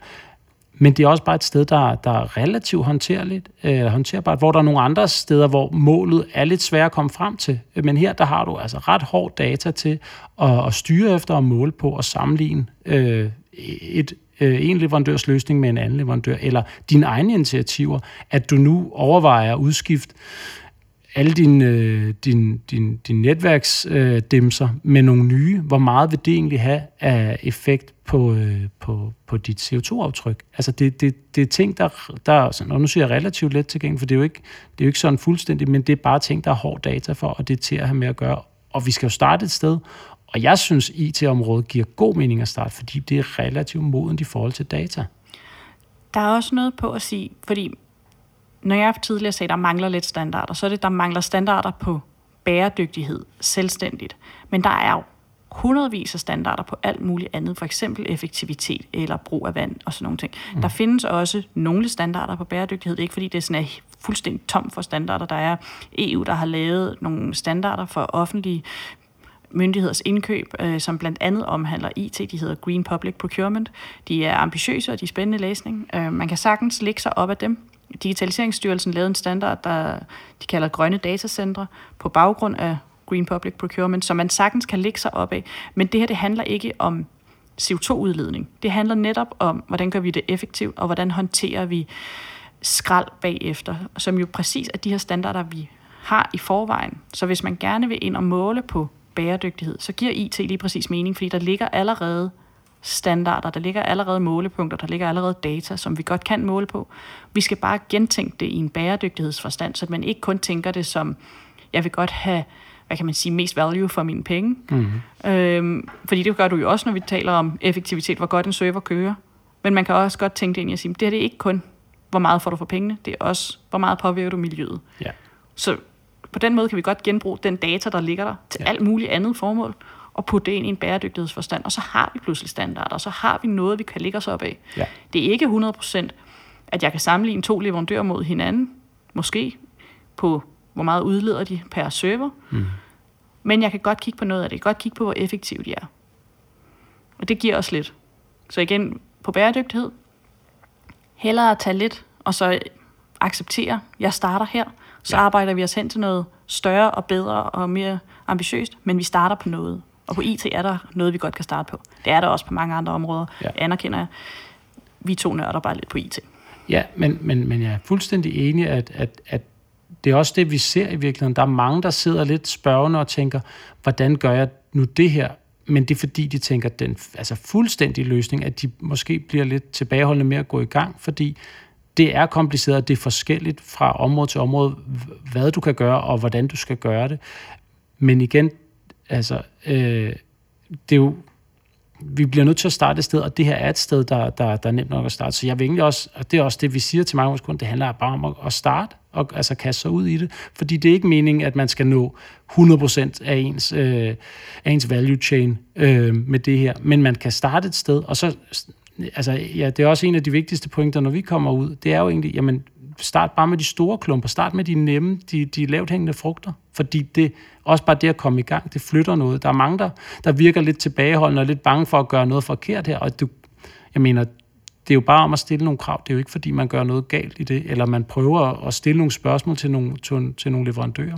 Men det er også bare et sted, der, der er relativt håndterligt, øh, håndterbart, hvor der er nogle andre steder, hvor målet er lidt svært at komme frem til. Men her, der har du altså ret hård data til at, at styre efter og måle på og sammenligne øh, et en leverandørs løsning med en anden leverandør, eller dine egne initiativer, at du nu overvejer at udskifte alle dine, dine, dine, dine netværksdimser med nogle nye, hvor meget vil det egentlig have af effekt på, på, på dit C O to aftryk? Altså det, det, det er ting, der, der sådan, og nu siger jeg relativt let tilgængeligt, for det er, jo ikke, det er jo ikke sådan fuldstændigt, men det er bare ting, der er hård data for, og det er til at have med at gøre. Og vi skal jo starte et sted, og jeg synes, I T-området giver god mening at starte, fordi det er relativt modent i forhold til data. Der er også noget på at sige, fordi når jeg tidligere sagde, at der mangler lidt standarder, så er det, der mangler standarder på bæredygtighed selvstændigt. Men der er jo hundredvis af standarder på alt muligt andet, for eksempel effektivitet eller brug af vand og sådan nogle ting. Mm. Der findes også nogle standarder på bæredygtighed. Det er ikke fordi, det er sådan er fuldstændig tom for standarder. Der er E U, der har lavet nogle standarder for offentlige myndigheders indkøb, øh, som blandt andet omhandler I T. De hedder Green Public Procurement. De er ambitiøse, og de er spændende læsning. Øh, man kan sagtens lægge sig op af dem. Digitaliseringsstyrelsen lavede en standard, der de kalder grønne datacentre, på baggrund af Green Public Procurement, som man sagtens kan lægge sig op af. Men det her, det handler ikke om C O to udledning. Det handler netop om, hvordan gør vi det effektivt, og hvordan håndterer vi skrald bagefter, som jo præcis er de her standarder, vi har i forvejen. Så hvis man gerne vil ind og måle på bæredygtighed, så giver I T lige præcis mening, fordi der ligger allerede standarder, der ligger allerede målepunkter, der ligger allerede data, som vi godt kan måle på. Vi skal bare gentænke det i en bæredygtighedsforstand, så man ikke kun tænker det som, jeg vil godt have, hvad kan man sige, mest value for mine penge. Mm-hmm. Øhm, fordi det gør du jo også, når vi taler om effektivitet, hvor godt en server kører. Men man kan også godt tænke det ind i at sige, det her det er ikke kun, hvor meget får du for pengene, det er også, hvor meget påvirker du miljøet. Yeah. Så på den måde kan vi godt genbruge den data, der ligger der, til yeah. alt muligt andet formål, og putte det ind i en bæredygtighedsforstand, og så har vi pludselig standarder, og så har vi noget, vi kan lægge os op af. Ja. Det er ikke hundrede procent, at jeg kan sammenligne to leverandører mod hinanden, måske på, hvor meget udleder de per server, mm. men jeg kan godt kigge på noget af det, jeg kan godt kigge på, hvor effektivt de er. Og det giver os lidt. Så igen, på bæredygtighed, hellere at tage lidt, og så acceptere, jeg starter her, så ja. Arbejder vi os hen til noget større og bedre og mere ambitiøst, men vi starter på noget. Og på I T er der noget, vi godt kan starte på. Det er der også på mange andre områder, ja. Anerkender jeg. Vi to nørder bare lidt på I T. Ja, men, men, men jeg er fuldstændig enig, at, at, at det er også det, vi ser i virkeligheden. Der er mange, der sidder lidt spørgende og tænker, hvordan gør jeg nu det her? Men det er fordi, de tænker, at den altså fuldstændig løsning, at de måske bliver lidt tilbageholdende med at gå i gang, fordi det er kompliceret, og det er forskelligt fra område til område, hvad du kan gøre, og hvordan du skal gøre det. Men igen, altså, øh, det er jo, vi bliver nødt til at starte et sted, og det her er et sted, der, der, der er nemt nok at starte. Så jeg vil egentlig også, og det er også det, vi siger til mange af vores kunder, det handler bare om at, at starte, og altså kaste sig ud i det, fordi det er ikke meningen, at man skal nå hundrede procent af ens, øh, af ens value chain øh, med det her, men man kan starte et sted, og så, altså, ja, det er også en af de vigtigste pointer, når vi kommer ud, det er jo egentlig, jamen, start bare med de store klumper, start med de nemme, de, de lavt hængende frugter, fordi det, også bare det at komme i gang, det flytter noget. Der er mange, der, der virker lidt tilbageholdende og lidt bange for at gøre noget forkert her, og du, jeg mener, det er jo bare om at stille nogle krav, det er jo ikke fordi, man gør noget galt i det, eller man prøver at stille nogle spørgsmål til nogle, til, til nogle leverandører.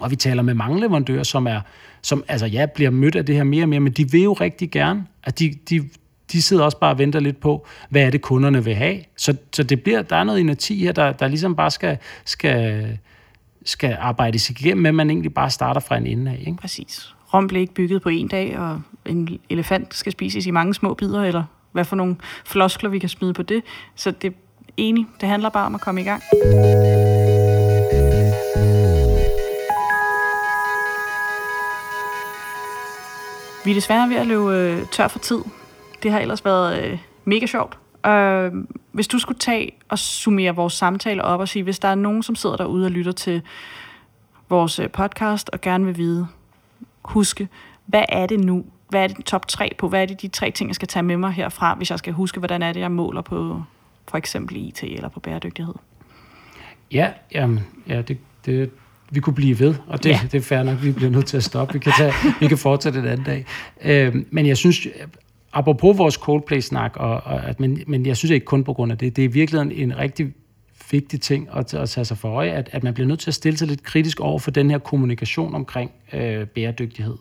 Og vi taler med mange leverandører, som er, som, altså ja, bliver mødt af det her mere og mere, men de vil jo rigtig gerne, at de, de De sidder også bare og venter lidt på, hvad er det, kunderne vil have. Så, så det bliver, der er noget inerti her, der, der ligesom bare skal, skal, skal arbejdes igennem, men man egentlig bare starter fra en ende af. Ikke? Præcis. Rom blev ikke bygget på en dag, og en elefant skal spises i mange små bidder, eller hvad for nogle floskler, vi kan smide på det. Så det er enig. Det handler bare om at komme i gang. Vi er desværre ved at løbe tør for tid. Det har ellers været øh, mega sjovt. Øh, hvis du skulle tage og summere vores samtale op og sige, hvis der er nogen, som sidder derude og lytter til vores podcast og gerne vil vide, huske, hvad er det nu? Hvad er det top tre på? Hvad er det de tre ting, jeg skal tage med mig herfra, hvis jeg skal huske, hvordan er det, jeg måler på for eksempel I T eller på bæredygtighed? Ja, jamen, ja det, det vi kunne blive ved, og det, ja. Det er fair nok, vi bliver nødt til at stoppe. Vi kan, tage, vi kan fortsætte den anden dag. Øh, men jeg synes... Apropos vores Coldplay-snak, og, og, at, men, men jeg synes ikke kun på grund af det, det er virkelig en, en rigtig vigtig ting at, at tage sig for øje, at, at man bliver nødt til at stille sig lidt kritisk over for den her kommunikation omkring øh, bæredygtighed.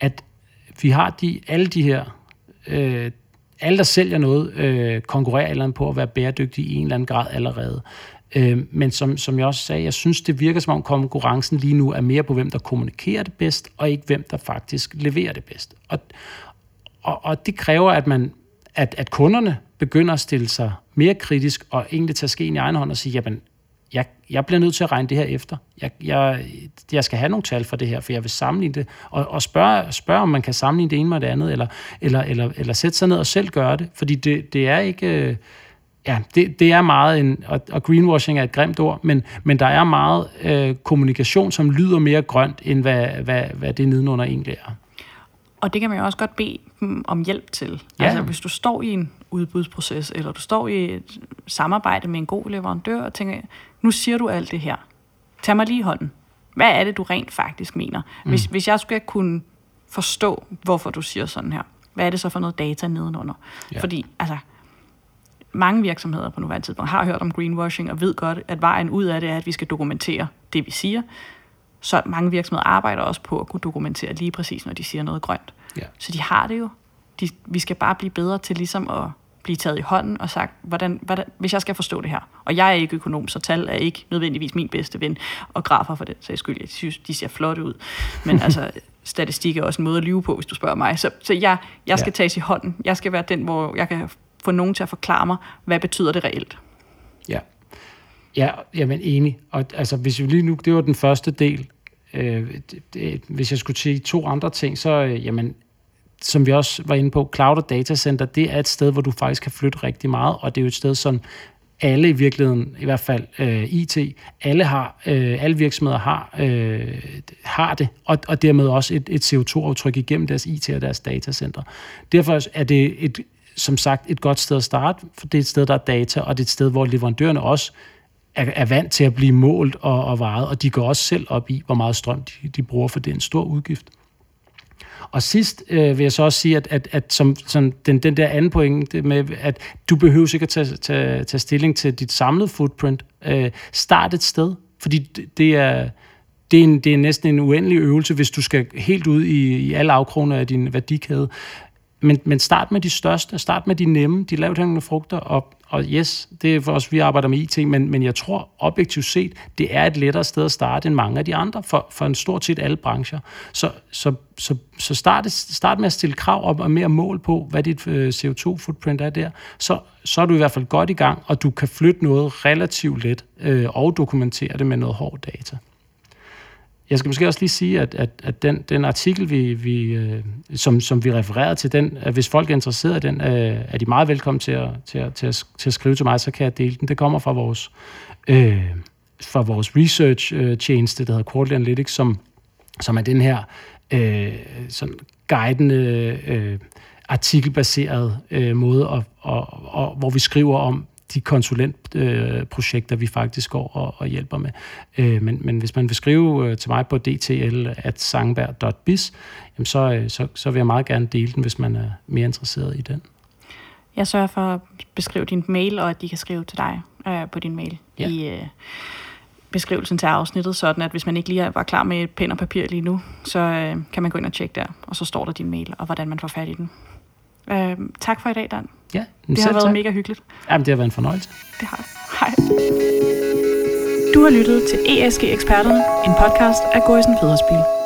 At vi har de, alle de her, øh, alle der sælger noget, øh, konkurrerer eller andet på at være bæredygtige i en eller anden grad allerede. Øh, men som, som jeg også sagde, jeg synes, det virker som om konkurrencen lige nu er mere på, hvem der kommunikerer det bedst, og ikke hvem der faktisk leverer det bedst. Og, og, og det kræver, at, man, at, at kunderne begynder at stille sig mere kritisk, og egentlig tage skeen i egen hånd og sige, jamen, Jeg, jeg bliver nødt til at regne det her efter. Jeg, jeg, jeg skal have nogle tal for det her, for jeg vil sammenligne det, og, og spørge, spørge, om man kan sammenligne det ene med det andet, eller, eller, eller, eller sætte sig ned og selv gøre det, fordi det, det er ikke... Ja, det, det er meget en... Og, og greenwashing er et grimt ord, men, men der er meget øh, kommunikation, som lyder mere grønt, end hvad, hvad, hvad det nedenunder egentlig er. Og det kan man jo også godt bede dem om hjælp til. Ja. Altså, hvis du står i en udbudsproces, eller du står i et samarbejde med en god leverandør, og tænker, nu siger du alt det her. Tag mig lige hånden. Hvad er det, du rent faktisk mener? Hvis, mm. hvis jeg skulle kunne forstå, hvorfor du siger sådan her, hvad er det så for noget data nedenunder? Ja. Fordi, altså, mange virksomheder på nuværende tidspunkt har hørt om greenwashing, og ved godt, at vejen ud af det er, at vi skal dokumentere det, vi siger. Så mange virksomheder arbejder også på at kunne dokumentere lige præcis, når de siger noget grønt. Ja. Så de har det jo. De, vi skal bare blive bedre til ligesom at blive taget i hånden og sagt, hvordan, hvordan, hvis jeg skal forstå det her, og jeg er ikke økonom, så tal er ikke nødvendigvis min bedste ven, og grafer for den sags skyld, jeg synes, de ser flotte ud. Men altså, statistik er også en måde at lyve på, hvis du spørger mig. Så, så jeg, jeg skal ja. tages i hånden. Jeg skal være den, hvor jeg kan få nogen til at forklare mig, hvad betyder det reelt. Ja. Ja, jamen enig. Og altså, hvis vi lige nu, det var den første del. Øh, det, det, hvis jeg skulle sige to andre ting, så øh, jamen, som vi også var inde på, cloud og datacenter, det er et sted, hvor du faktisk kan flytte rigtig meget, og det er jo et sted, som alle i virkeligheden, i hvert fald øh, I T, alle har, øh, alle virksomheder har, øh, har det, og, og dermed også et, et C O to aftryk igennem deres I T og deres datacenter. Derfor er det et, som sagt, et godt sted at starte, for det er et sted, der er data, og det er et sted, hvor leverandørerne også er vant til at blive målt og, og varet, og de går også selv op i, hvor meget strøm de, de bruger, for det er en stor udgift. Og sidst øh, vil jeg så også sige, at, at, at som, som den, den der anden pointe med, at du behøver sikkert tage, tage, tage stilling til dit samlede footprint. Øh, start et sted, fordi det, det er... Det er, en, det er næsten en uendelig øvelse, hvis du skal helt ud i, i alle afkroner af din værdikæde. Men, men start med de største, start med de nemme, de lavthængende frugter, og, og yes, det er for os, vi arbejder med I T, men, men jeg tror objektivt set, det er et lettere sted at starte end mange af de andre, for, for en stort set alle brancher. Så, så, så, så start, start med at stille krav op og mere mål på, hvad dit C O to footprint er der, så, så er du i hvert fald godt i gang, og du kan flytte noget relativt let, øh, og dokumentere det med noget hård data. Jeg skal måske også lige sige, at, at, at den, den artikel, vi, vi, som, som vi refererede til, den, hvis folk er interesseret i den, er de meget velkommen til at, til, at, til, at, til at skrive til mig, så kan jeg dele den. Det kommer fra vores, øh, fra vores research-tjeneste, der hedder Coldplay Analytics, som, som er den her øh, sådan guidende, øh, artikelbaseret øh, måde, og, og, og, hvor vi skriver om de konsulentprojekter, øh, vi faktisk går og, og hjælper med. Øh, men, men hvis man vil skrive øh, til mig på d t l at zangenberg punktum biz, jamen så, øh, så, så vil jeg meget gerne dele den, hvis man er mere interesseret i den. Jeg sørger for at beskrive din mail, og at de kan skrive til dig øh, på din mail ja. i øh, beskrivelsen til afsnittet, sådan at hvis man ikke lige var klar med et pen og papir lige nu, så øh, kan man gå ind og tjekke der, og så står der din mail, og hvordan man får fat i den. Øh, tak for i dag, Dan. Ja, det har været tak. Mega hyggeligt. Jamen, det har været en fornøjelse. Det har det. Hej. Du har lyttet til E S G Eksperterne, en podcast af Goisen Federsbil.